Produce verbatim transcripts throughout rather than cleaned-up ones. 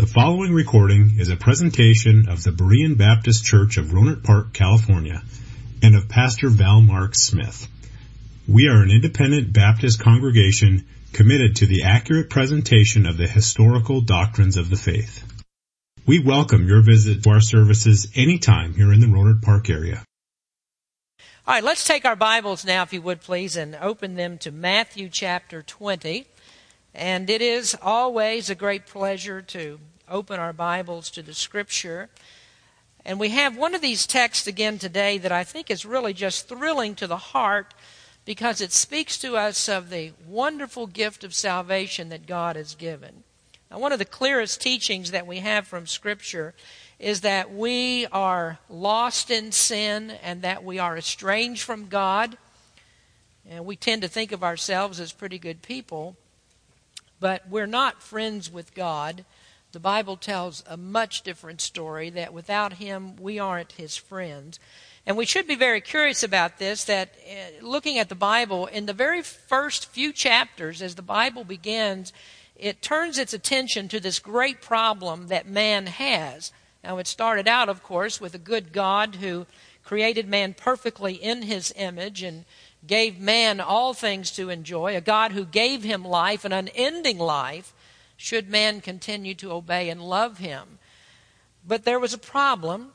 The following recording is a presentation of the Berean Baptist Church of Rohnert Park, California, and of Pastor Val Mark Smith. We are an independent Baptist congregation committed to the accurate presentation of the historical doctrines of the faith. We welcome your visit to our services anytime here in the Rohnert Park area. All right, let's take our Bibles now, if you would please, and open them to Matthew chapter twenty. And it is always a great pleasure to open our Bibles to the Scripture. And we have one of these texts again today that I think is really just thrilling to the heart because it speaks to us of the wonderful gift of salvation that God has given. Now, one of the clearest teachings that we have from Scripture is that we are lost in sin and that we are estranged from God. And we tend to think of ourselves as pretty good people. But we're not friends with God. The Bible tells a much different story, that without Him, we aren't His friends. And we should be very curious about this, that looking at the Bible, in the very first few chapters, as the Bible begins, it turns its attention to this great problem that man has. Now, it started out, of course, with a good God who created man perfectly in His image and gave man all things to enjoy, a God who gave him life, an unending life, should man continue to obey and love Him. But there was a problem.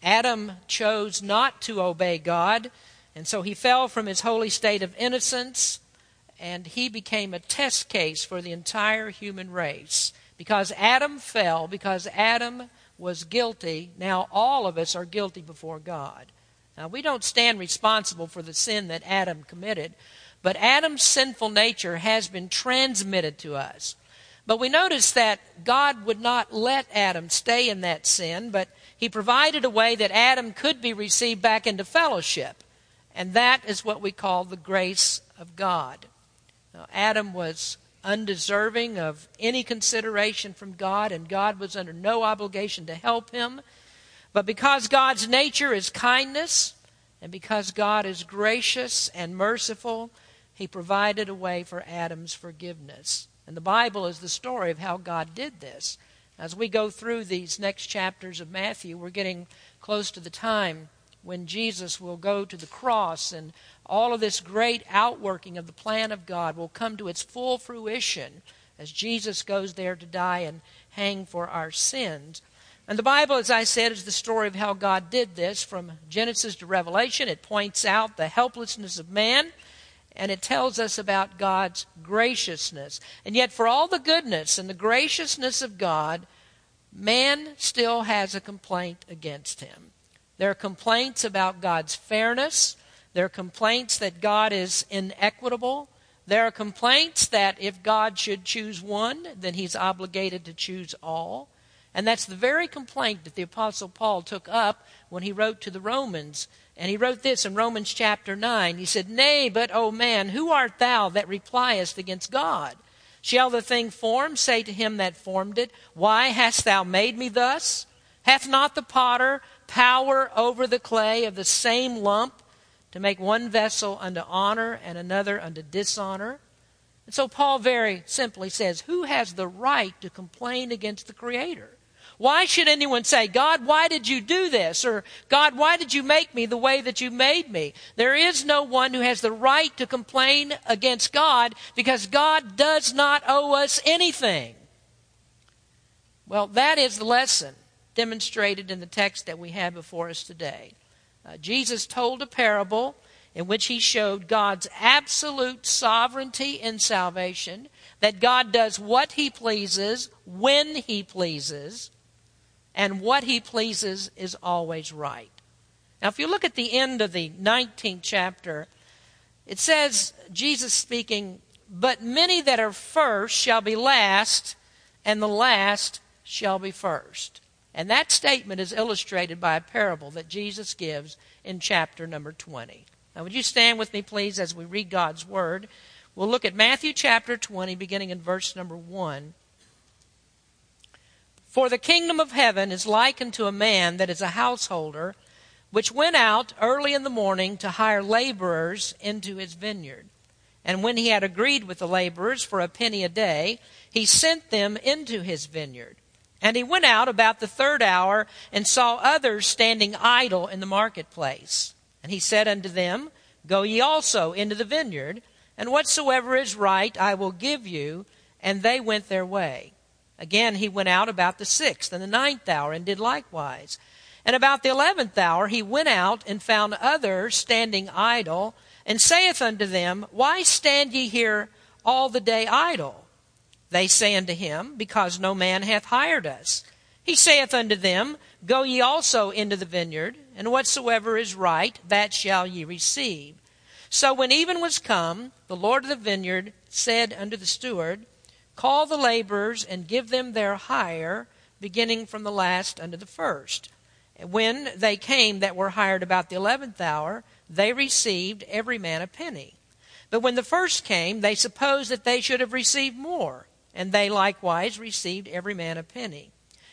Adam chose not to obey God, and so he fell from his holy state of innocence, and he became a test case for the entire human race. Because Adam fell, because Adam was guilty, now all of us are guilty before God. Now, we don't stand responsible for the sin that Adam committed, but Adam's sinful nature has been transmitted to us. But we notice that God would not let Adam stay in that sin, but He provided a way that Adam could be received back into fellowship, and that is what we call the grace of God. Now, Adam was undeserving of any consideration from God, and God was under no obligation to help him. But because God's nature is kindness, and because God is gracious and merciful, He provided a way for Adam's forgiveness. And the Bible is the story of how God did this. As we go through these next chapters of Matthew, we're getting close to the time when Jesus will go to the cross, and all of this great outworking of the plan of God will come to its full fruition as Jesus goes there to die and hang for our sins. And the Bible, as I said, is the story of how God did this. From Genesis to Revelation, it points out the helplessness of man, and it tells us about God's graciousness. And yet, for all the goodness and the graciousness of God, man still has a complaint against Him. There are complaints about God's fairness. There are complaints that God is inequitable. There are complaints that if God should choose one, then He's obligated to choose all. And that's the very complaint that the Apostle Paul took up when he wrote to the Romans. And he wrote this in Romans chapter nine. He said, "Nay, but, O man, who art thou that repliest against God? Shall the thing formed say to him that formed it, Why hast thou made me thus? Hath not the potter power over the clay of the same lump to make one vessel unto honor and another unto dishonor?" And so Paul very simply says, who has the right to complain against the Creator? Why should anyone say, God, why did you do this? Or, God, why did you make me the way that you made me? There is no one who has the right to complain against God, because God does not owe us anything. Well, that is the lesson demonstrated in the text that we have before us today. Uh, Jesus told a parable in which He showed God's absolute sovereignty in salvation, that God does what He pleases, when He pleases, and what He pleases is always right. Now, if you look at the end of the nineteenth chapter, it says, Jesus speaking, "But many that are first shall be last, and the last shall be first." And that statement is illustrated by a parable that Jesus gives in chapter number twenty. Now, would you stand with me, please, as we read God's Word? We'll look at Matthew chapter twenty, beginning in verse number one. "For the kingdom of heaven is likened to a man that is a householder, which went out early in the morning to hire laborers into his vineyard. And when he had agreed with the laborers for a penny a day, he sent them into his vineyard. And he went out about the third hour and saw others standing idle in the marketplace. And he said unto them, Go ye also into the vineyard, and whatsoever is right I will give you. And they went their way. Again he went out about the sixth and the ninth hour, and did likewise. And about the eleventh hour he went out, and found others standing idle, and saith unto them, Why stand ye here all the day idle? They say unto him, Because no man hath hired us. He saith unto them, Go ye also into the vineyard, and whatsoever is right, that shall ye receive. So when even was come, the Lord of the vineyard said unto the steward, Call the laborers, and give them their hire, beginning from the last unto the first. And when they came that were hired about the eleventh hour, they received every man a penny. But when the first came, they supposed that they should have received more, and they likewise received every man a penny.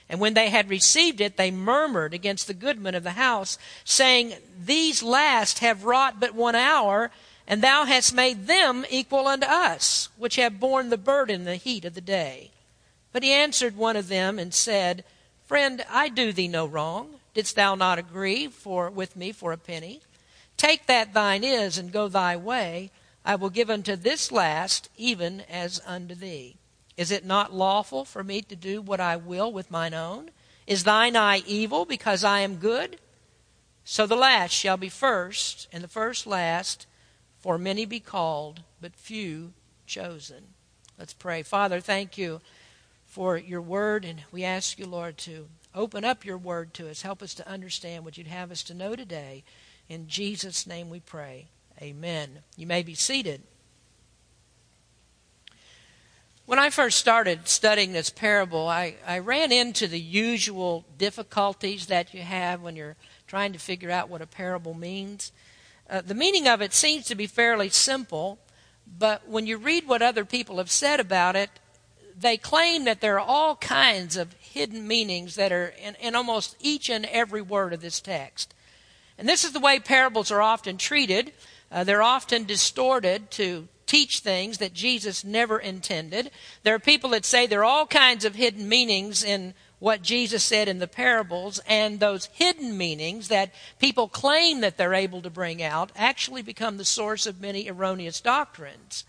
And when they had received it, they murmured against the goodman of the house, saying, These last have wrought but one hour, and thou hast made them equal unto us, which have borne the burden and the heat of the day. But he answered one of them and said, Friend, I do thee no wrong. Didst thou not agree for with me for a penny? Take that thine is, and go thy way. I will give unto this last, even as unto thee. Is it not lawful for me to do what I will with mine own? Is thine eye evil, because I am good? So the last shall be first, and the first last, for many be called, but few chosen. Let's pray. Father, thank you for your word, and we ask you, Lord, to open up your word to us. Help us to understand what you'd have us to know today. In Jesus' name we pray. Amen. You may be seated. When I first started studying this parable, I, I ran into the usual difficulties that you have when you're trying to figure out what a parable means. Uh, the meaning of it seems to be fairly simple, but when you read what other people have said about it, they claim that there are all kinds of hidden meanings that are in, in almost each and every word of this text. And this is the way parables are often treated. Uh, they're often distorted to teach things that Jesus never intended. There are people that say there are all kinds of hidden meanings in what Jesus said in the parables, and those hidden meanings that people claim that they're able to bring out actually become the source of many erroneous doctrines.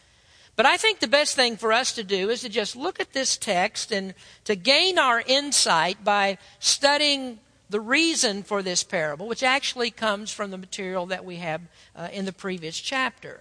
But I think the best thing for us to do is to just look at this text and to gain our insight by studying the reason for this parable, which actually comes from the material that we have uh, in the previous chapter.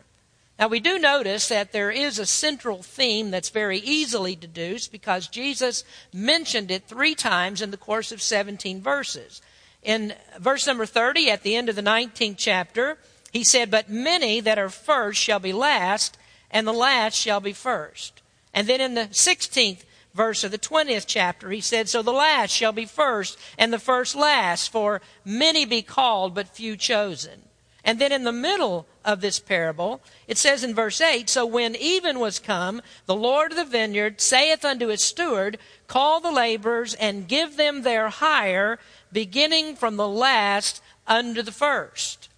Now, we do notice that there is a central theme that's very easily deduced because Jesus mentioned it three times in the course of seventeen verses. In verse number thirty, at the end of the nineteenth chapter, he said, But many that are first shall be last, and the last shall be first. And then in the sixteenth verse of the twentieth chapter, he said, So the last shall be first, and the first last, for many be called, but few chosen. And then in the middle of this parable, it says in verse eight, So when even was come, the Lord of the vineyard saith unto his steward, Call the laborers, and give them their hire, beginning from the last unto the first.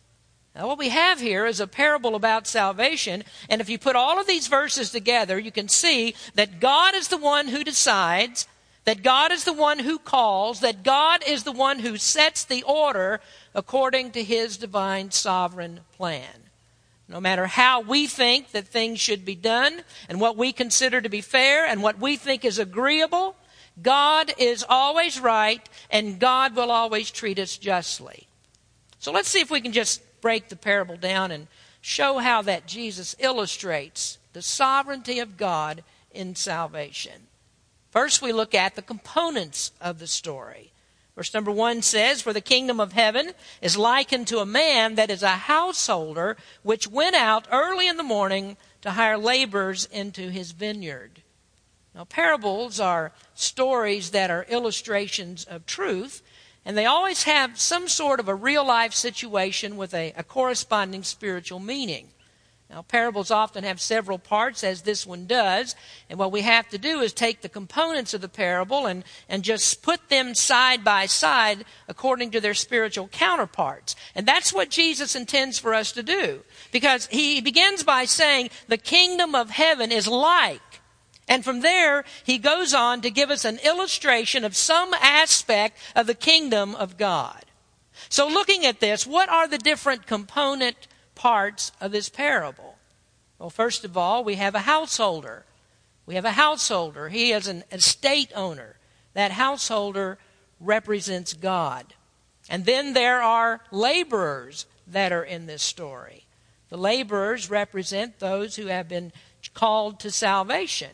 Now, what we have here is a parable about salvation, and if you put all of these verses together, you can see that God is the one who decides, that God is the one who calls, that God is the one who sets the order according to his divine sovereign plan. No matter how we think that things should be done, and what we consider to be fair, and what we think is agreeable, God is always right, and God will always treat us justly. So let's see if we can just break the parable down and show how that Jesus illustrates the sovereignty of God in salvation. First, we look at the components of the story. Verse number one says, For the kingdom of heaven is likened to a man that is a householder, which went out early in the morning to hire laborers into his vineyard. Now, parables are stories that are illustrations of truth, and they always have some sort of a real-life situation with a, a corresponding spiritual meaning. Now, parables often have several parts, as this one does, and what we have to do is take the components of the parable and, and just put them side by side according to their spiritual counterparts. And that's what Jesus intends for us to do, because he begins by saying, the kingdom of heaven is like. And from there, he goes on to give us an illustration of some aspect of the kingdom of God. So looking at this, what are the different component parts of this parable? Well, first of all, we have a householder. We have a householder. He is an estate owner. That householder represents God. And then there are laborers that are in this story. The laborers represent those who have been called to salvation.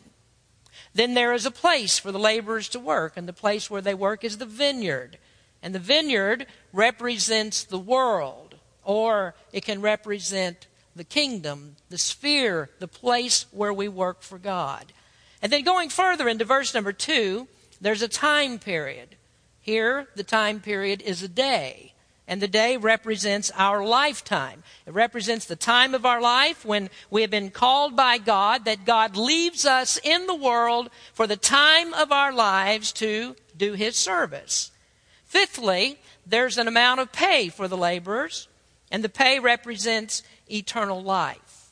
Then there is a place for the laborers to work, and the place where they work is the vineyard. And the vineyard represents the world, or it can represent the kingdom, the sphere, the place where we work for God. And then going further into verse number two, there's a time period. Here, the time period is a day, and the day represents our lifetime. It represents the time of our life when we have been called by God, that God leaves us in the world for the time of our lives to do His service. Fifthly, there's an amount of pay for the laborers, and the pay represents eternal life.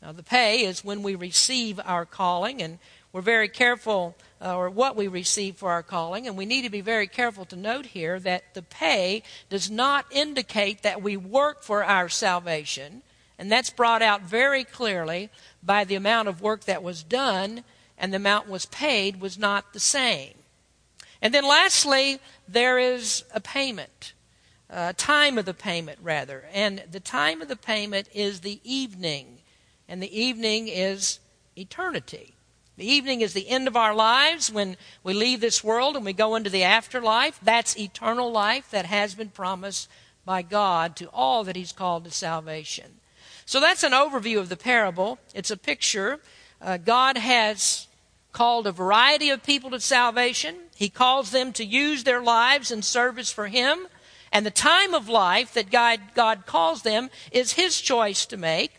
Now, the pay is when we receive our calling, and we're very careful, uh, or what we receive for our calling, and we need to be very careful to note here that the pay does not indicate that we work for our salvation, and that's brought out very clearly by the amount of work that was done, and the amount was paid was not the same. And then lastly, there is a payment, uh, time of the payment rather. And the time of the payment is the evening, and the evening is eternity. The evening is the end of our lives when we leave this world and we go into the afterlife. That's eternal life that has been promised by God to all that He's called to salvation. So that's an overview of the parable. It's a picture. Uh, God has called a variety of people to salvation. He calls them to use their lives in service for Him. And the time of life that God, God calls them is His choice to make.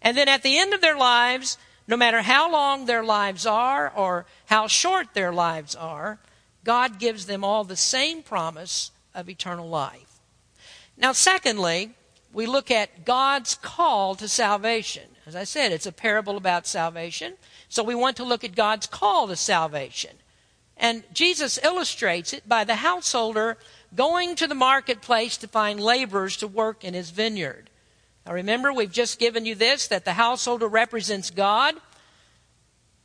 And then at the end of their lives, no matter how long their lives are or how short their lives are, God gives them all the same promise of eternal life. Now, secondly, we look at God's call to salvation. As I said, it's a parable about salvation. So we want to look at God's call to salvation. And Jesus illustrates it by the householder going to the marketplace to find laborers to work in his vineyard. Now remember, we've just given you this, that the householder represents God.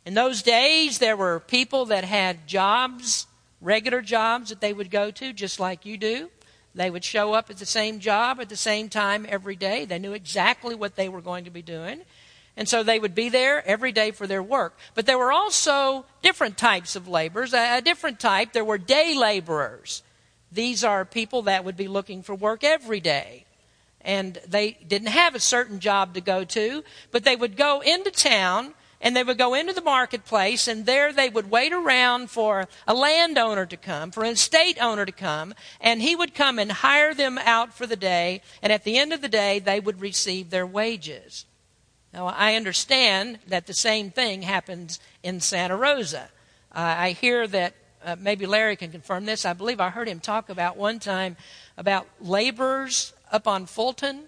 In those days, there were people that had jobs, regular jobs that they would go to, just like you do. They would show up at the same job at the same time every day. They knew exactly what they were going to be doing. And so they would be there every day for their work. But there were also different types of laborers. A different type, there were day laborers. These are people that would be looking for work every day. And they didn't have a certain job to go to, but they would go into town and they would go into the marketplace, and there they would wait around for a landowner to come, for an estate owner to come, and he would come and hire them out for the day, and at the end of the day, they would receive their wages. Now, I understand that the same thing happens in Santa Rosa. Uh, I hear that, uh, maybe Larry can confirm this, I believe I heard him talk about one time about laborers up on Fulton,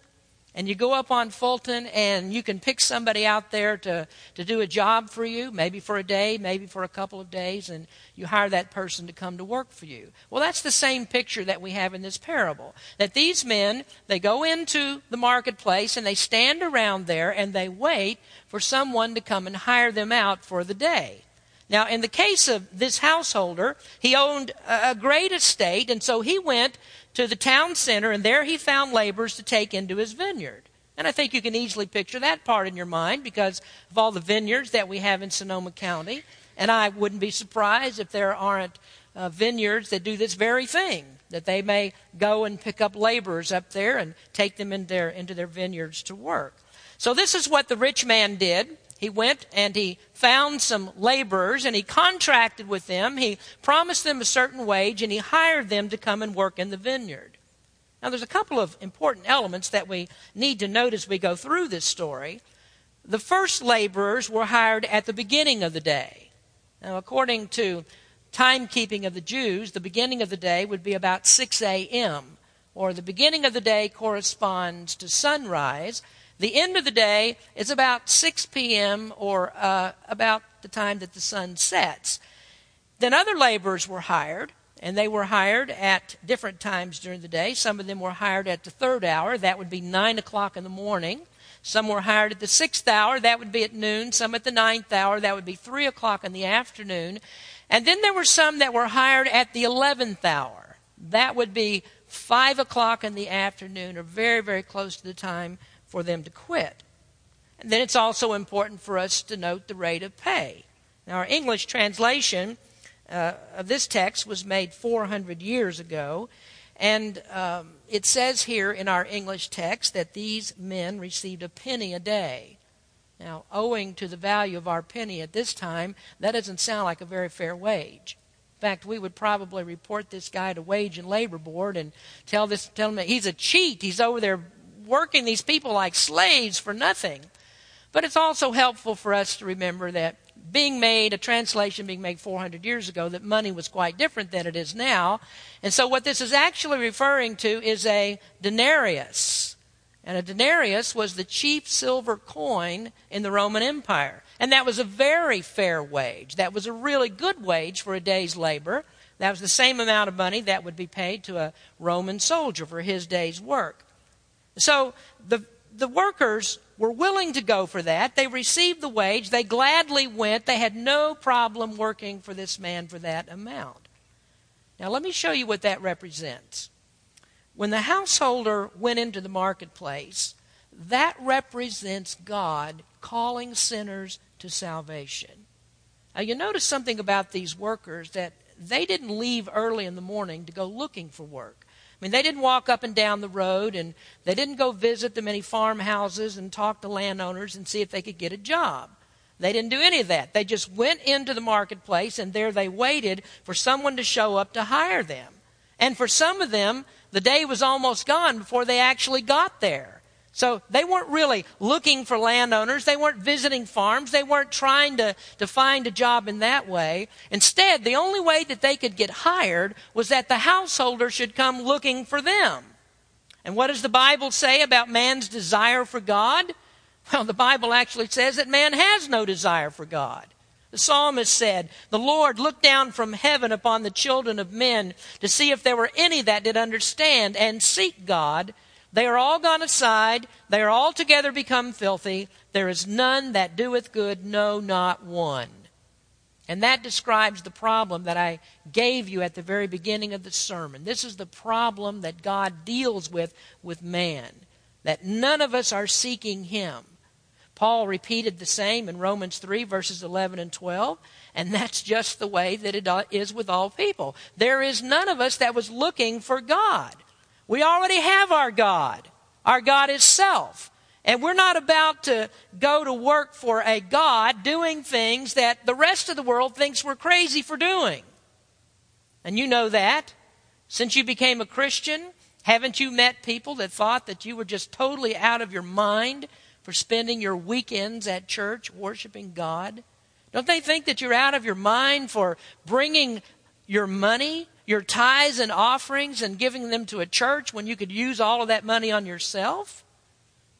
and you go up on Fulton and you can pick somebody out there to, to do a job for you, maybe for a day, maybe for a couple of days, and you hire that person to come to work for you. Well, that's the same picture that we have in this parable, that these men, they go into the marketplace and they stand around there and they wait for someone to come and hire them out for the day. Now, in the case of this householder, he owned a great estate, and so he went to the town center, and there he found laborers to take into his vineyard. And I think you can easily picture that part in your mind because of all the vineyards that we have in Sonoma County. And I wouldn't be surprised if there aren't uh, vineyards that do this very thing, that they may go and pick up laborers up there and take them in their, into their vineyards to work. So this is what the rich man did. He went and he found some laborers and he contracted with them. He promised them a certain wage and he hired them to come and work in the vineyard. Now, there's a couple of important elements that we need to note as we go through this story. The first laborers were hired at the beginning of the day. Now, according to timekeeping of the Jews, the beginning of the day would be about six a.m., or the beginning of the day corresponds to sunrise. The end of the day is about six p.m. or uh, about the time that the sun sets. Then other laborers were hired, and they were hired at different times during the day. Some of them were hired at the third hour. That would be nine o'clock in the morning. Some were hired at the sixth hour. That would be at noon. Some at the ninth hour. That would be three o'clock in the afternoon. And then there were some that were hired at the eleventh hour. That would be five o'clock in the afternoon, or very, very close to the time for them to quit. And then it's also important for us to note the rate of pay. Now, our English translation uh, of this text was made four hundred years ago, and um, it says here in our English text that these men received a penny a day. Now, owing to the value of our penny at this time, that doesn't sound like a very fair wage. In fact, we would probably report this guy to Wage and Labor Board and tell this tell him that he's a cheat. He's over there working these people like slaves for nothing. But it's also helpful for us to remember that being made, a translation being made four hundred years ago, that money was quite different than it is now. And so what this is actually referring to is a denarius. And a denarius was the cheap silver coin in the Roman Empire. And that was a very fair wage. That was a really good wage for a day's labor. That was the same amount of money that would be paid to a Roman soldier for his day's work. So the the workers were willing to go for that. They received the wage. They gladly went. They had no problem working for this man for that amount. Now let me show you what that represents. When the householder went into the marketplace, that represents God calling sinners to salvation. Now, you notice something about these workers, that they didn't leave early in the morning to go looking for work. I mean, they didn't walk up and down the road, and they didn't go visit the many farmhouses and talk to landowners and see if they could get a job. They didn't do any of that. They just went into the marketplace, and there they waited for someone to show up to hire them. And for some of them, the day was almost gone before they actually got there. So they weren't really looking for landowners. They weren't visiting farms. They weren't trying to, to find a job in that way. Instead, the only way that they could get hired was that the householder should come looking for them. And what does the Bible say about man's desire for God? Well, the Bible actually says that man has no desire for God. The psalmist said, "The Lord looked down from heaven upon the children of men to see if there were any that did understand and seek God. They are all gone aside. They are altogether become filthy. There is none that doeth good, no, not one." And that describes the problem that I gave you at the very beginning of the sermon. This is the problem that God deals with with man, that none of us are seeking him. Paul repeated the same in Romans three, verses eleven and twelve, and that's just the way that it is with all people. There is none of us that was looking for God. We already have our God. Our God is self, and we're not about to go to work for a God doing things that the rest of the world thinks we're crazy for doing. And you know that. Since you became a Christian, haven't you met people that thought that you were just totally out of your mind for spending your weekends at church worshiping God? Don't they think that you're out of your mind for bringing your money, your tithes and offerings, and giving them to a church when you could use all of that money on yourself?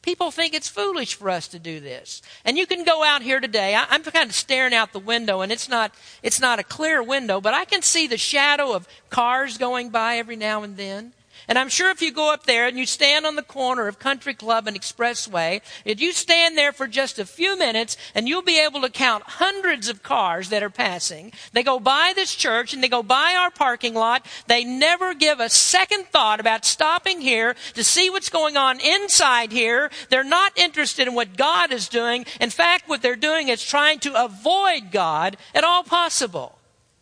People think it's foolish for us to do this. And you can go out here today. I, I'm kind of staring out the window, and it's not, it's not a clear window, but I can see the shadow of cars going by every now and then. And I'm sure if you go up there and you stand on the corner of Country Club and Expressway, if you stand there for just a few minutes, and you'll be able to count hundreds of cars that are passing. They go by this church and they go by our parking lot. They never give a second thought about stopping here to see what's going on inside here. They're not interested in what God is doing. In fact, what they're doing is trying to avoid God at all possible.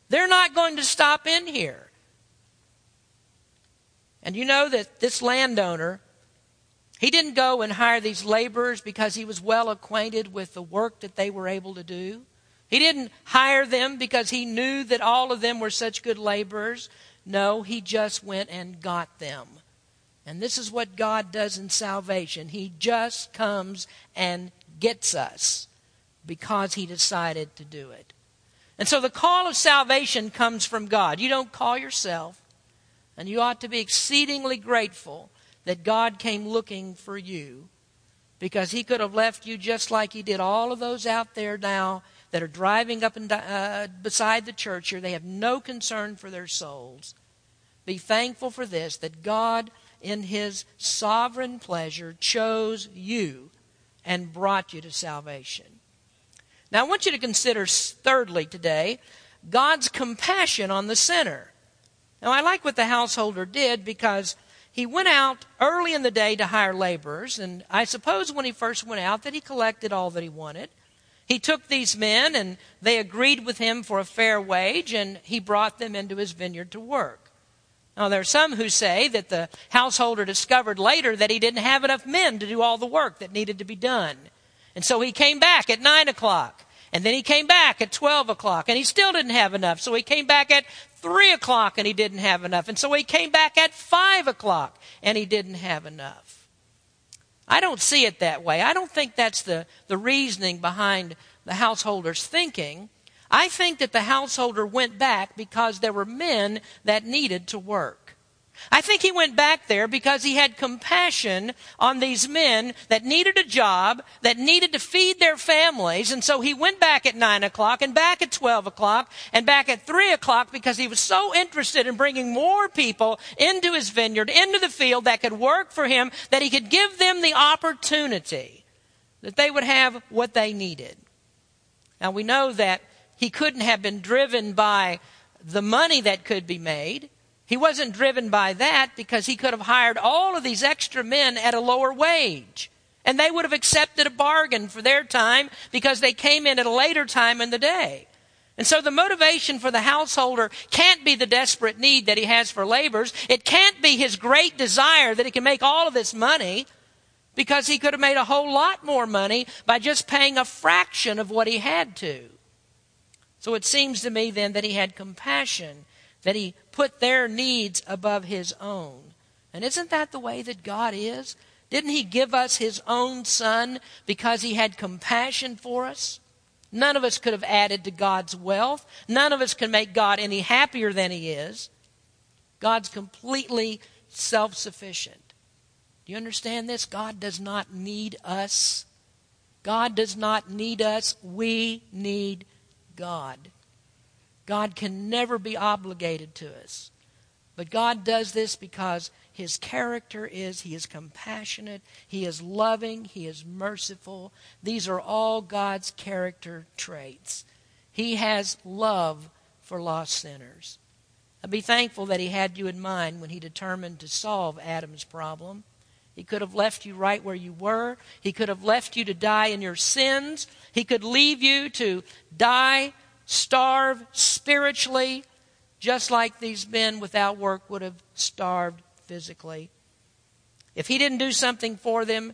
They're not going to stop in here. And you know that this landowner, he didn't go and hire these laborers because he was well acquainted with the work that they were able to do. He didn't hire them because he knew that all of them were such good laborers. No, he just went and got them. And this is what God does in salvation. He just comes and gets us because he decided to do it. And so the call of salvation comes from God. You don't call yourself. And you ought to be exceedingly grateful that God came looking for you. because he could have left you just like he did all of those out there now that are driving up and uh, beside the church here. They have no concern for their souls. Be thankful for this, that God in his sovereign pleasure chose you and brought you to salvation. Now I want you to consider thirdly today, God's compassion on the sinner. Now I like what the householder did, because he went out early in the day to hire laborers, and I suppose when he first went out that he collected all that he wanted. He took these men and they agreed with him for a fair wage, and he brought them into his vineyard to work. Now there are some who say that the householder discovered later that he didn't have enough men to do all the work that needed to be done. And so he came back at nine o'clock, and then he came back at twelve o'clock, and he still didn't have enough. So he came back at three o'clock, and he didn't have enough. And so he came back at five o'clock, and he didn't have enough. I don't see it that way. I don't think that's the, the reasoning behind the householder's thinking. I think that the householder went back because there were men that needed to work. I think he went back there because he had compassion on these men that needed a job, that needed to feed their families. And so he went back at nine o'clock and back at twelve o'clock and back at three o'clock, because he was so interested in bringing more people into his vineyard, into the field that could work for him, that he could give them the opportunity that they would have what they needed. Now we know that he couldn't have been driven by the money that could be made. He wasn't driven by that, because he could have hired all of these extra men at a lower wage, and they would have accepted a bargain for their time because they came in at a later time in the day. And so the motivation for the householder can't be the desperate need that he has for laborers. It can't be his great desire that he can make all of this money, because he could have made a whole lot more money by just paying a fraction of what he had to. So it seems to me then that he had compassion, that he put their needs above his own. And isn't that the way that God is? Didn't he give us his own son because he had compassion for us? None of us could have added to God's wealth. None of us can make God any happier than he is. God's completely self-sufficient. Do you understand this? God does not need us. God does not need us. We need God. God can never be obligated to us. But God does this because his character is, he is compassionate, he is loving, he is merciful. These are all God's character traits. He has love for lost sinners. I'd be thankful that he had you in mind when he determined to solve Adam's problem. He could have left you right where you were. He could have left you to die in your sins. He could leave you to die, starve spiritually, just like these men without work would have starved physically. If he didn't do something for them,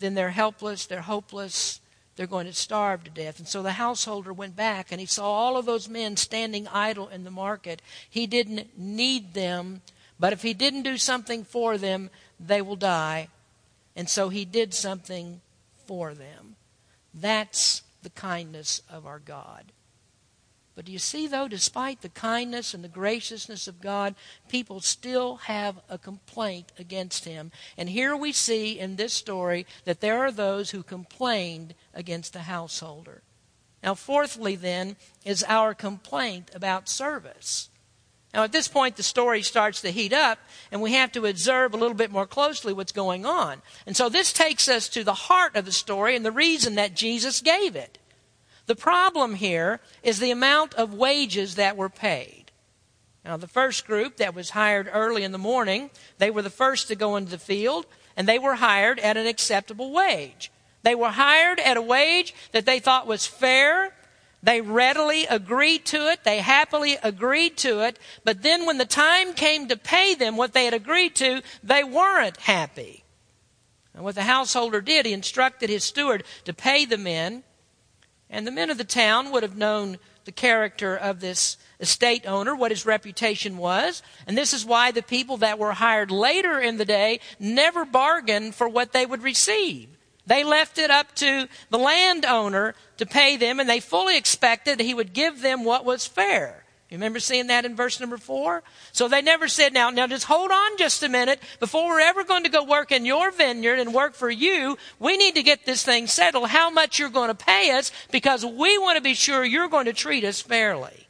then they're helpless, they're hopeless, they're going to starve to death. And so the householder went back, and he saw all of those men standing idle in the market. He didn't need them, but if he didn't do something for them, they will die. And so he did something for them. That's the kindness of our God. But do you see, though, despite the kindness and the graciousness of God, people still have a complaint against him. And here we see in this story that there are those who complained against the householder. Now, fourthly, then, is our complaint about service. Now, at this point, the story starts to heat up, and we have to observe a little bit more closely what's going on. And so this takes us to the heart of the story and the reason that Jesus gave it. The problem here is the amount of wages that were paid. Now, the first group that was hired early in the morning, they were the first to go into the field, and they were hired at an acceptable wage. They were hired at a wage that they thought was fair. They readily agreed to it. They happily agreed to it. But then when the time came to pay them what they had agreed to, they weren't happy. And what the householder did, he instructed his steward to pay the men. And the men of the town would have known the character of this estate owner, what his reputation was. And this is why the people that were hired later in the day never bargained for what they would receive. They left it up to the landowner to pay them, and they fully expected he would give them what was fair. You remember seeing that in verse number four? So they never said, now, now just hold on just a minute. Before we're ever going to go work in your vineyard and work for you, we need to get this thing settled, how much you're going to pay us, because we want to be sure you're going to treat us fairly.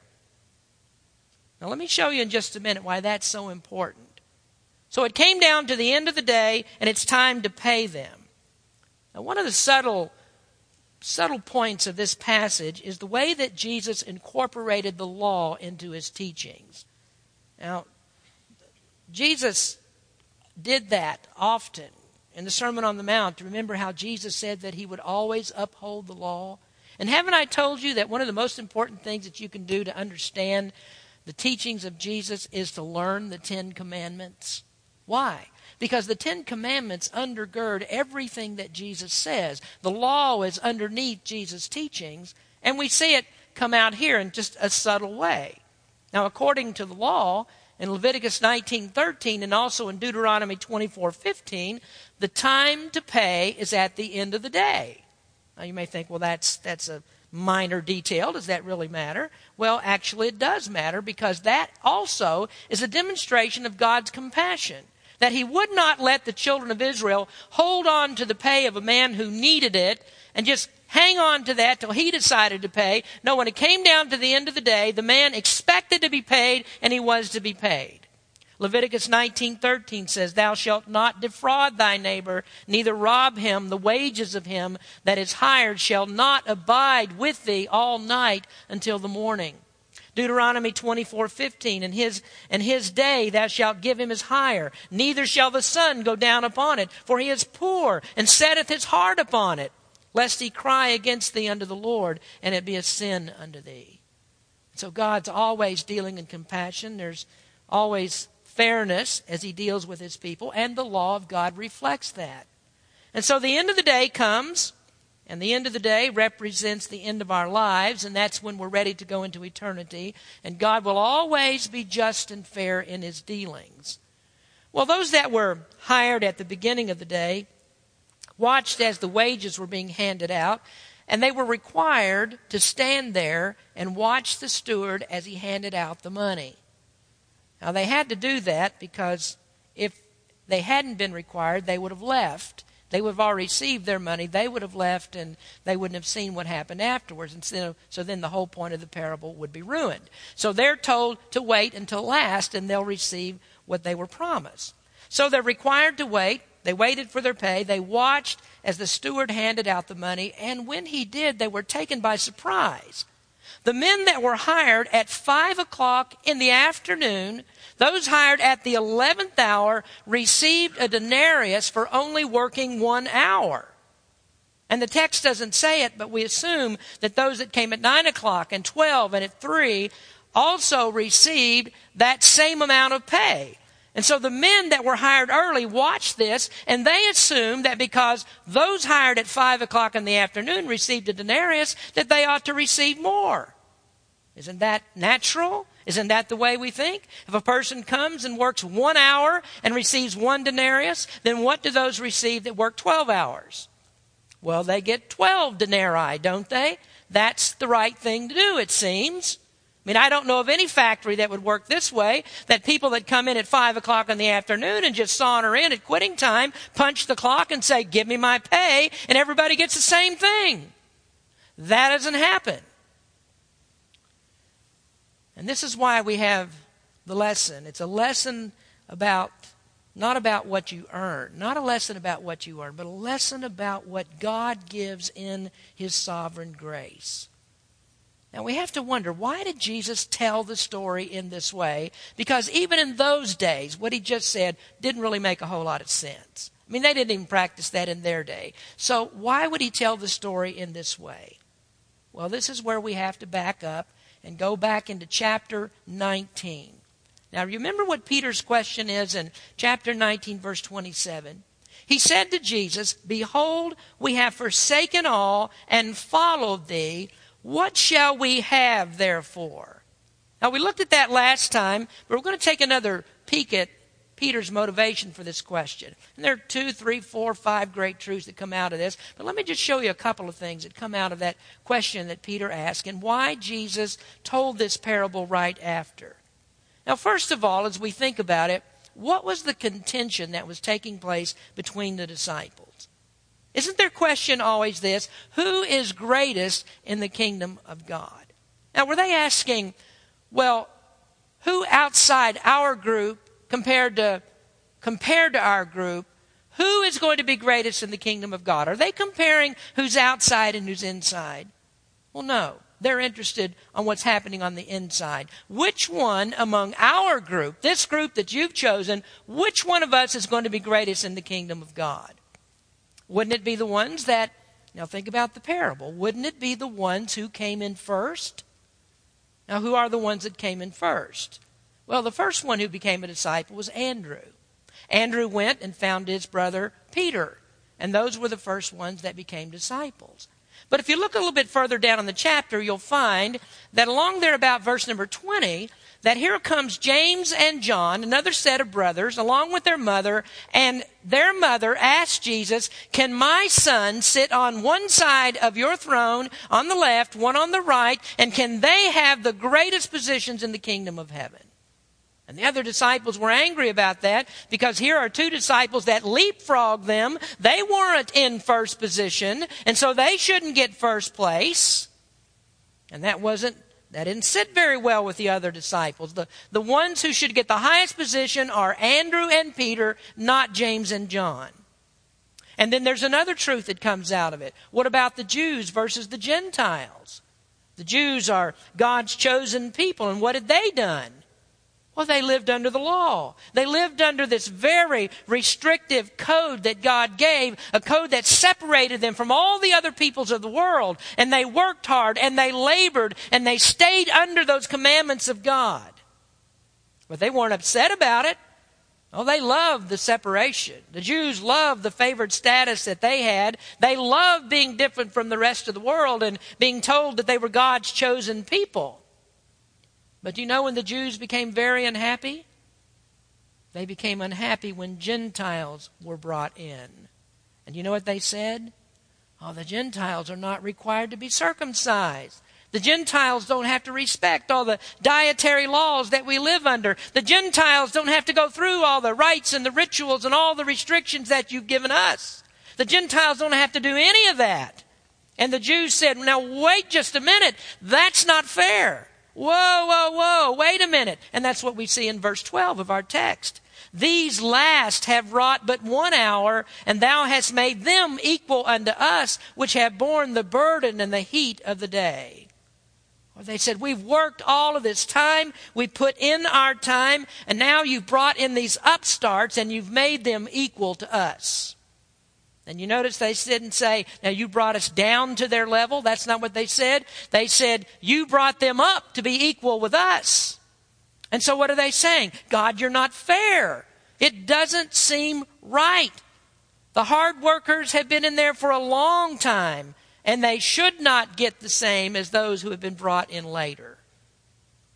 Now, let me show you in just a minute why that's so important. So it came down to the end of the day, and it's time to pay them. Now, one of the subtle Subtle points of this passage is the way that Jesus incorporated the law into his teachings. Now, Jesus did that often in the Sermon on the Mount. Remember how Jesus said that he would always uphold the law? And haven't I told you that one of the most important things that you can do to understand the teachings of Jesus is to learn the Ten Commandments? Why? Because the Ten Commandments undergird everything that Jesus says. The law is underneath Jesus' teachings, and we see it come out here in just a subtle way. Now, according to the law, in Leviticus nineteen thirteen and also in Deuteronomy twenty-four fifteen, the time to pay is at the end of the day. Now, you may think, well, that's that's a minor detail. Does that really matter? Well, actually, it does matter, because that also is a demonstration of God's compassion, that he would not let the children of Israel hold on to the pay of a man who needed it and just hang on to that till he decided to pay. No, when it came down to the end of the day, the man expected to be paid, and he was to be paid. Leviticus nineteen thirteen says, "Thou shalt not defraud thy neighbor, neither rob him. The wages of him that is hired shall not abide with thee all night until the morning." Deuteronomy twenty-four fifteen, "In his, in his day thou shalt give him his hire, neither shall the sun go down upon it, for he is poor, and setteth his heart upon it, lest he cry against thee unto the Lord, and it be a sin unto thee." So God's always dealing in compassion. There's always fairness as he deals with his people, and the law of God reflects that. And so the end of the day comes, and the end of the day represents the end of our lives, and that's when we're ready to go into eternity, and God will always be just and fair in his dealings. Well, those that were hired at the beginning of the day watched as the wages were being handed out, and they were required to stand there and watch the steward as he handed out the money. Now, they had to do that because if they hadn't been required, they would have left. They would have already received their money. They would have left, and they wouldn't have seen what happened afterwards. And so, so then the whole point of the parable would be ruined. So they're told to wait until last, and they'll receive what they were promised. So they're required to wait. They waited for their pay. They watched as the steward handed out the money. And when he did, they were taken by surprise. The men that were hired at five o'clock in the afternoon, those hired at the eleventh hour, received a denarius for only working one hour. And the text doesn't say it, but we assume that those that came at nine o'clock and twelve and at three also received that same amount of pay. And so the men that were hired early watched this, and they assumed that because those hired at five o'clock in the afternoon received a denarius, that they ought to receive more. Isn't that natural? Isn't that the way we think? If a person comes and works one hour and receives one denarius, then what do those receive that work twelve hours? Well, they get twelve denarii, don't they? That's the right thing to do, it seems. I mean, I don't know of any factory that would work this way, that people that come in at five o'clock in the afternoon and just saunter in at quitting time, punch the clock and say, "Give me my pay," and everybody gets the same thing. That doesn't happen. And this is why we have the lesson. It's a lesson about, not about what you earn, not a lesson about what you earn, but a lesson about what God gives in his sovereign grace. Now, we have to wonder, why did Jesus tell the story in this way? Because even in those days, what he just said didn't really make a whole lot of sense. I mean, they didn't even practice that in their day. So why would he tell the story in this way? Well, this is where we have to back up and go back into chapter nineteen. Now, remember what Peter's question is in chapter nineteen, verse twenty-seven. He said to Jesus, "Behold, we have forsaken all and followed thee. What shall we have, therefore?" Now, we looked at that last time, but we're going to take another peek at Peter's motivation for this question. And there are two, three, four, five great truths that come out of this. But let me just show you a couple of things that come out of that question that Peter asked and why Jesus told this parable right after. Now, first of all, as we think about it, what was the contention that was taking place between the disciples? Isn't their question always this? Who is greatest in the kingdom of God? Now, were they asking, well, who outside our group compared to compared to our group, who is going to be greatest in the kingdom of God? Are they comparing who's outside and who's inside? Well, no. They're interested on what's happening on the inside. Which one among our group, this group that you've chosen, which one of us is going to be greatest in the kingdom of God? Wouldn't it be the ones that, now think about the parable, wouldn't it be the ones who came in first? Now, who are the ones that came in first? Well, the first one who became a disciple was Andrew. Andrew went and found his brother Peter, and those were the first ones that became disciples. But if you look a little bit further down in the chapter, you'll find that along there about verse number twenty, that here comes James and John, another set of brothers, along with their mother, and their mother asked Jesus, can my son sit on one side of your throne, on the left, one on the right, and can they have the greatest positions in the kingdom of heaven? And the other disciples were angry about that because here are two disciples that leapfrog them. They weren't in first position, and so they shouldn't get first place. And that wasn't That didn't sit very well with the other disciples. The, the ones who should get the highest position are Andrew and Peter, not James and John. And then there's another truth that comes out of it. What about the Jews versus the Gentiles? The Jews are God's chosen people, and what had they done? Well, they lived under the law. They lived under this very restrictive code that God gave, a code that separated them from all the other peoples of the world. And they worked hard, and they labored, and they stayed under those commandments of God. But they weren't upset about it. Oh, they loved the separation. The Jews loved the favored status that they had. They loved being different from the rest of the world and being told that they were God's chosen people. But do you know when the Jews became very unhappy? They became unhappy when Gentiles were brought in. And you know what they said? Oh, the Gentiles are not required to be circumcised. The Gentiles don't have to respect all the dietary laws that we live under. The Gentiles don't have to go through all the rites and the rituals and all the restrictions that you've given us. The Gentiles don't have to do any of that. And the Jews said, now wait just a minute. That's not fair. Whoa, whoa, whoa, wait a minute. And that's what we see in verse twelve of our text. These last have wrought but one hour, and thou hast made them equal unto us, which have borne the burden and the heat of the day. Or they said, we've worked all of this time, we put in our time, and now you've brought in these upstarts, and you've made them equal to us. And you notice they didn't say, now you brought us down to their level. That's not what they said. They said, you brought them up to be equal with us. And so what are they saying? God, you're not fair. It doesn't seem right. The hard workers have been in there for a long time, and they should not get the same as those who have been brought in later.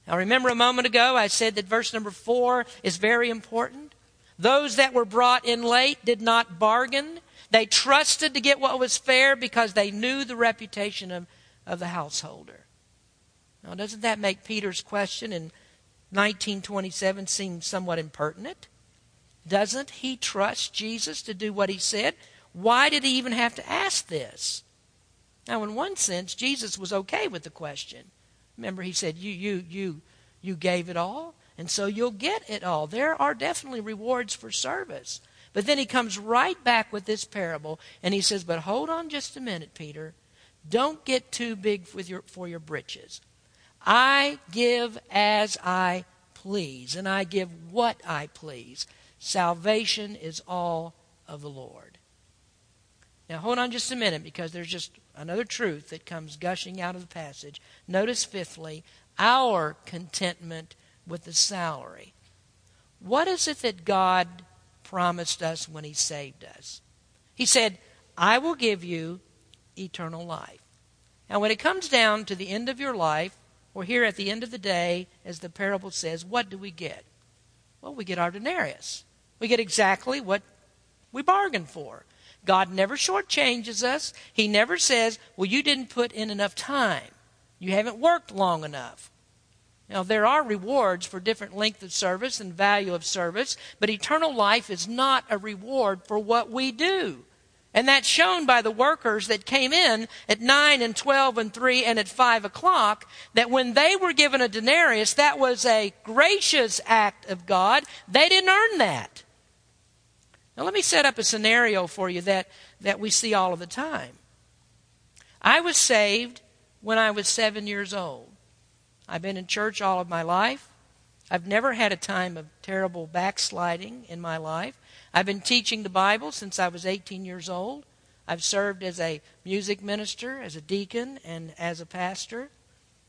Now remember a moment ago I said that verse number four is very important. Those that were brought in late did not bargain. They trusted to get what was fair because they knew the reputation of, of the householder. Now, doesn't that make Peter's question in nineteen twenty-seven seem somewhat impertinent? Doesn't he trust Jesus to do what he said? Why did he even have to ask this? Now, in one sense, Jesus was okay with the question. Remember, he said, you, you, you, you gave it all, and so you'll get it all. There are definitely rewards for service. But then he comes right back with this parable, and he says, but hold on just a minute, Peter. Don't get too big with your, for your britches. I give as I please, and I give what I please. Salvation is all of the Lord. Now, hold on just a minute, because there's just another truth that comes gushing out of the passage. Notice, fifthly, our contentment with the salary. What is it that God promised us when he saved us? He said, I will give you eternal life. Now, when it comes down to the end of your life, or here at the end of the day, as the parable says, what do we get? Well, we get our denarius. We get exactly what we bargained for. God never shortchanges us. He never says, well, you didn't put in enough time. You haven't worked long enough. Now, there are rewards for different length of service and value of service, but eternal life is not a reward for what we do. And that's shown by the workers that came in at nine and twelve and three and at five o'clock, that when they were given a denarius, that was a gracious act of God. They didn't earn that. Now, let me set up a scenario for you that, that we see all of the time. I was saved when I was seven years old. I've been in church all of my life. I've never had a time of terrible backsliding in my life. I've been teaching the Bible since I was eighteen years old. I've served as a music minister, as a deacon, and as a pastor.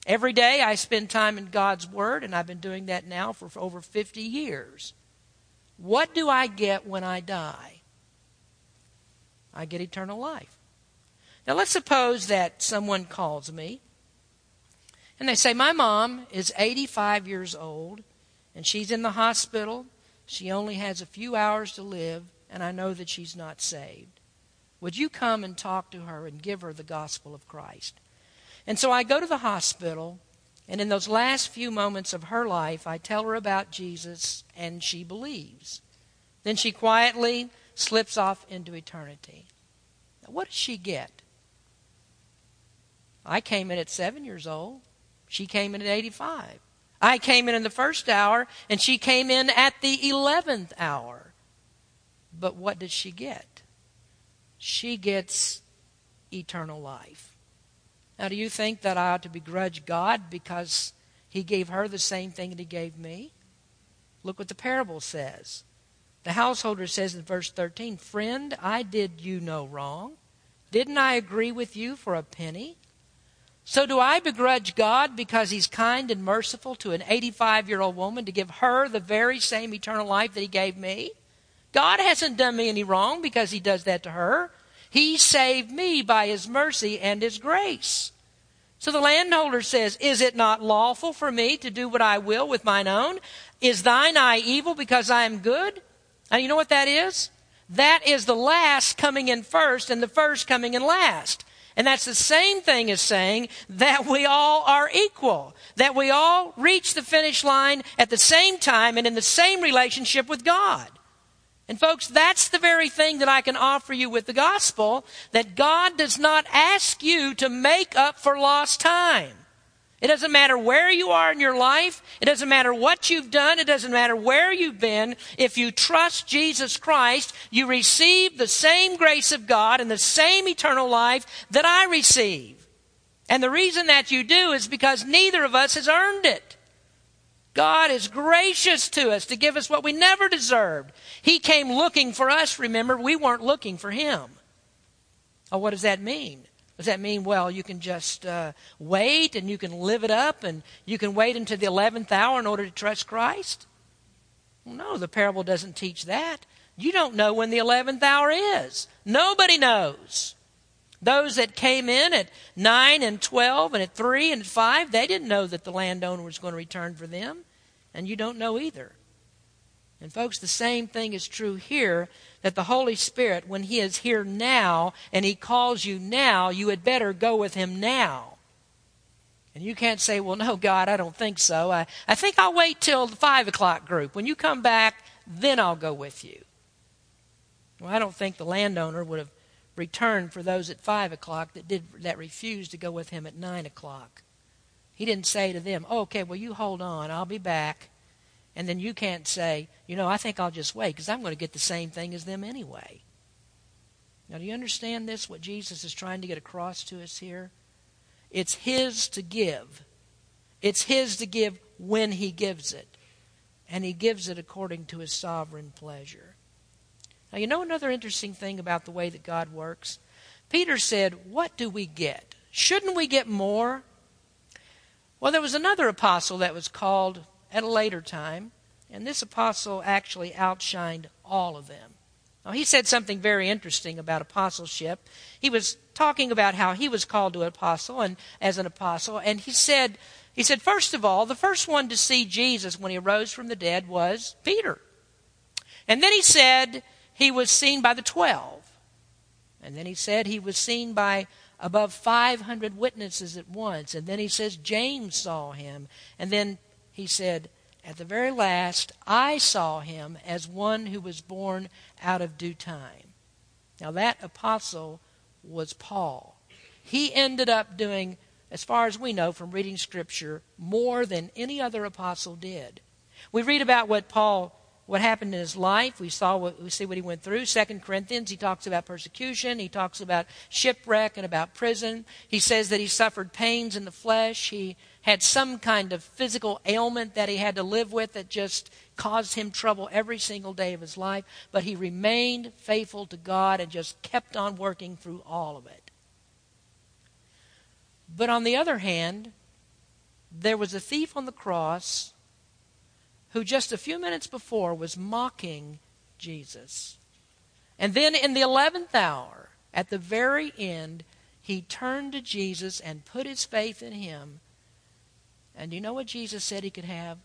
Every day I spend time in God's Word, and I've been doing that now for over fifty years. What do I get when I die? I get eternal life. Now let's suppose that someone calls me and they say, my mom is eighty-five years old and she's in the hospital. She only has a few hours to live and I know that she's not saved. Would you come and talk to her and give her the gospel of Christ? And so I go to the hospital, and in those last few moments of her life, I tell her about Jesus, and she believes. Then she quietly slips off into eternity. Now, what does she get? I came in at seven years old. She came in at eighty-five. I came in in the first hour, and she came in at the eleventh hour. But what does she get? She gets eternal life. Now, do you think that I ought to begrudge God because he gave her the same thing that he gave me? Look what the parable says. The householder says in verse thirteen, friend, I did you no wrong. Didn't I agree with you for a penny? So do I begrudge God because he's kind and merciful to an eighty-five-year-old woman to give her the very same eternal life that he gave me? God hasn't done me any wrong because he does that to her. He saved me by his mercy and his grace. So the landholder says, is it not lawful for me to do what I will with mine own? Is thine eye evil because I am good? And you know what that is? That is the last coming in first and the first coming in last. And that's the same thing as saying that we all are equal, that we all reach the finish line at the same time and in the same relationship with God. And folks, that's the very thing that I can offer you with the gospel, that God does not ask you to make up for lost time. It doesn't matter where you are in your life. It doesn't matter what you've done. It doesn't matter where you've been. If you trust Jesus Christ, you receive the same grace of God and the same eternal life that I receive. And the reason that you do is because neither of us has earned it. God is gracious to us to give us what we never deserved. He came looking for us, remember. We weren't looking for him. Oh, what does that mean? Does that mean, well, you can just uh, wait and you can live it up and you can wait until the eleventh hour in order to trust Christ? Well, no, the parable doesn't teach that. You don't know when the eleventh hour is. Nobody knows. Those that came in at nine and twelve and at three and five, they didn't know that the landowner was going to return for them. And you don't know either. And folks, the same thing is true here, that the Holy Spirit, when he is here now and he calls you now, you had better go with him now. And you can't say, well, no, God, I don't think so. I, I think I'll wait till the five o'clock group. When you come back, then I'll go with you. Well, I don't think the landowner would have returned for those at five o'clock that did that refused to go with him at nine o'clock. He didn't say to them, oh, okay, well, you hold on, I'll be back. And then you can't say, you know, I think I'll just wait because I'm going to get the same thing as them anyway. Now, do you understand this, what Jesus is trying to get across to us here? It's his to give. It's his to give when he gives it. And he gives it according to his sovereign pleasure. Now, you know another interesting thing about the way that God works? Peter said, what do we get? Shouldn't we get more? Well, there was another apostle that was called at a later time, and this apostle actually outshined all of them. Now, he said something very interesting about apostleship. He was talking about how he was called to an apostle and as an apostle, and he said, he said, first of all, the first one to see Jesus when he rose from the dead was Peter. And then he said he was seen by the twelve. And then he said he was seen by above five hundred witnesses at once. And then he says James saw him. And then he said, at the very last, I saw him as one who was born out of due time. Now that apostle was Paul. He ended up doing, as far as we know from reading Scripture, more than any other apostle did. We read about what Paul, what happened in his life. We saw what, we see what he went through. Second Corinthians, he talks about persecution. He talks about shipwreck and about prison. He says that he suffered pains in the flesh. He had some kind of physical ailment that he had to live with that just caused him trouble every single day of his life. But he remained faithful to God and just kept on working through all of it. But on the other hand, there was a thief on the cross who just a few minutes before was mocking Jesus. And then in the eleventh hour, at the very end, he turned to Jesus and put his faith in him. And you know what Jesus said he could have?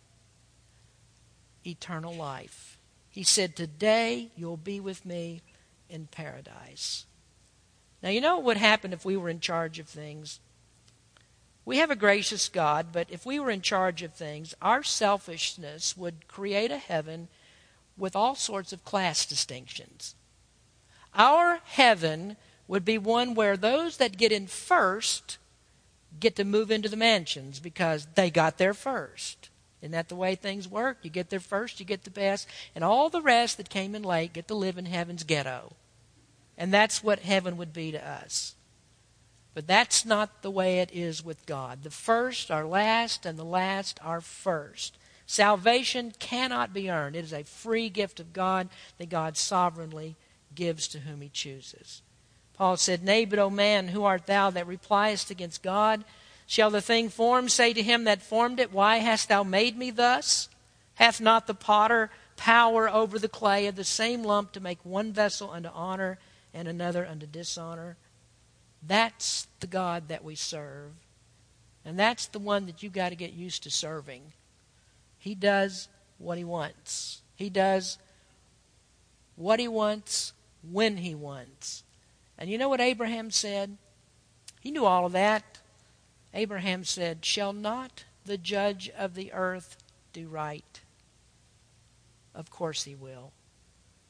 Eternal life. He said, today you'll be with me in paradise. Now, you know what would happen if we were in charge of things? We have a gracious God, but if we were in charge of things, our selfishness would create a heaven with all sorts of class distinctions. Our heaven would be one where those that get in first get to move into the mansions because they got there first. Isn't that the way things work? You get there first, you get the best, and all the rest that came in late get to live in heaven's ghetto. And that's what heaven would be to us. But that's not the way it is with God. The first are last, and the last are first. Salvation cannot be earned. It is a free gift of God that God sovereignly gives to whom he chooses. Paul said, Nay, but, O man, who art thou that repliest against God? Shall the thing formed say to him that formed it, Why hast thou made me thus? Hath not the potter power over the clay of the same lump to make one vessel unto honor and another unto dishonor? That's the God that we serve. And that's the one that you've got to get used to serving. He does what he wants. He does what he wants, when he wants. And you know what Abraham said? He knew all of that. Abraham said, Shall not the judge of the earth do right? Of course he will.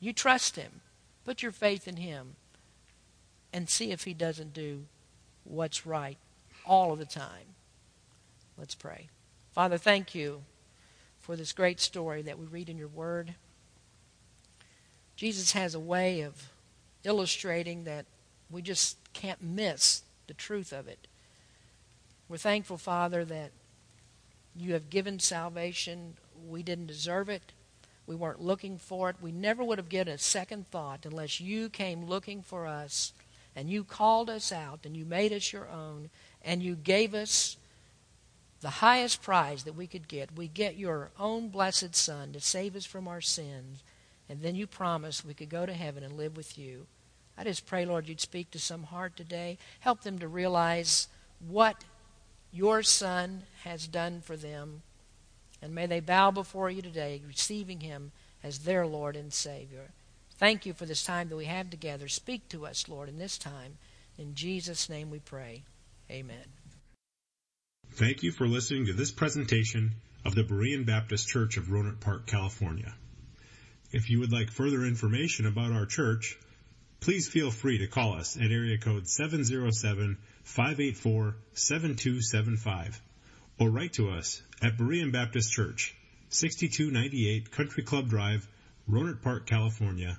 You trust him. Put your faith in him. And see if he doesn't do what's right all of the time. Let's pray. Father, thank you for this great story that we read in your word. Jesus has a way of illustrating that we just can't miss the truth of it. We're thankful, Father, that you have given salvation. We didn't deserve it. We weren't looking for it. We never would have given a second thought unless you came looking for us. And you called us out, and you made us your own, and you gave us the highest prize that we could get. We get your own blessed Son to save us from our sins, and then you promised we could go to heaven and live with you. I just pray, Lord, you'd speak to some heart today. Help them to realize what your Son has done for them, and may they bow before you today, receiving him as their Lord and Savior. Thank you for this time that we have together. Speak to us, Lord, in this time. In Jesus' name we pray. Amen. Thank you for listening to this presentation of the Berean Baptist Church of Rohnert Park, California. If you would like further information about our church, please feel free to call us at area code seven zero seven, five eight four, seven two seven five or write to us at Berean Baptist Church, sixty-two ninety-eight Country Club Drive, Rohnert Park, California,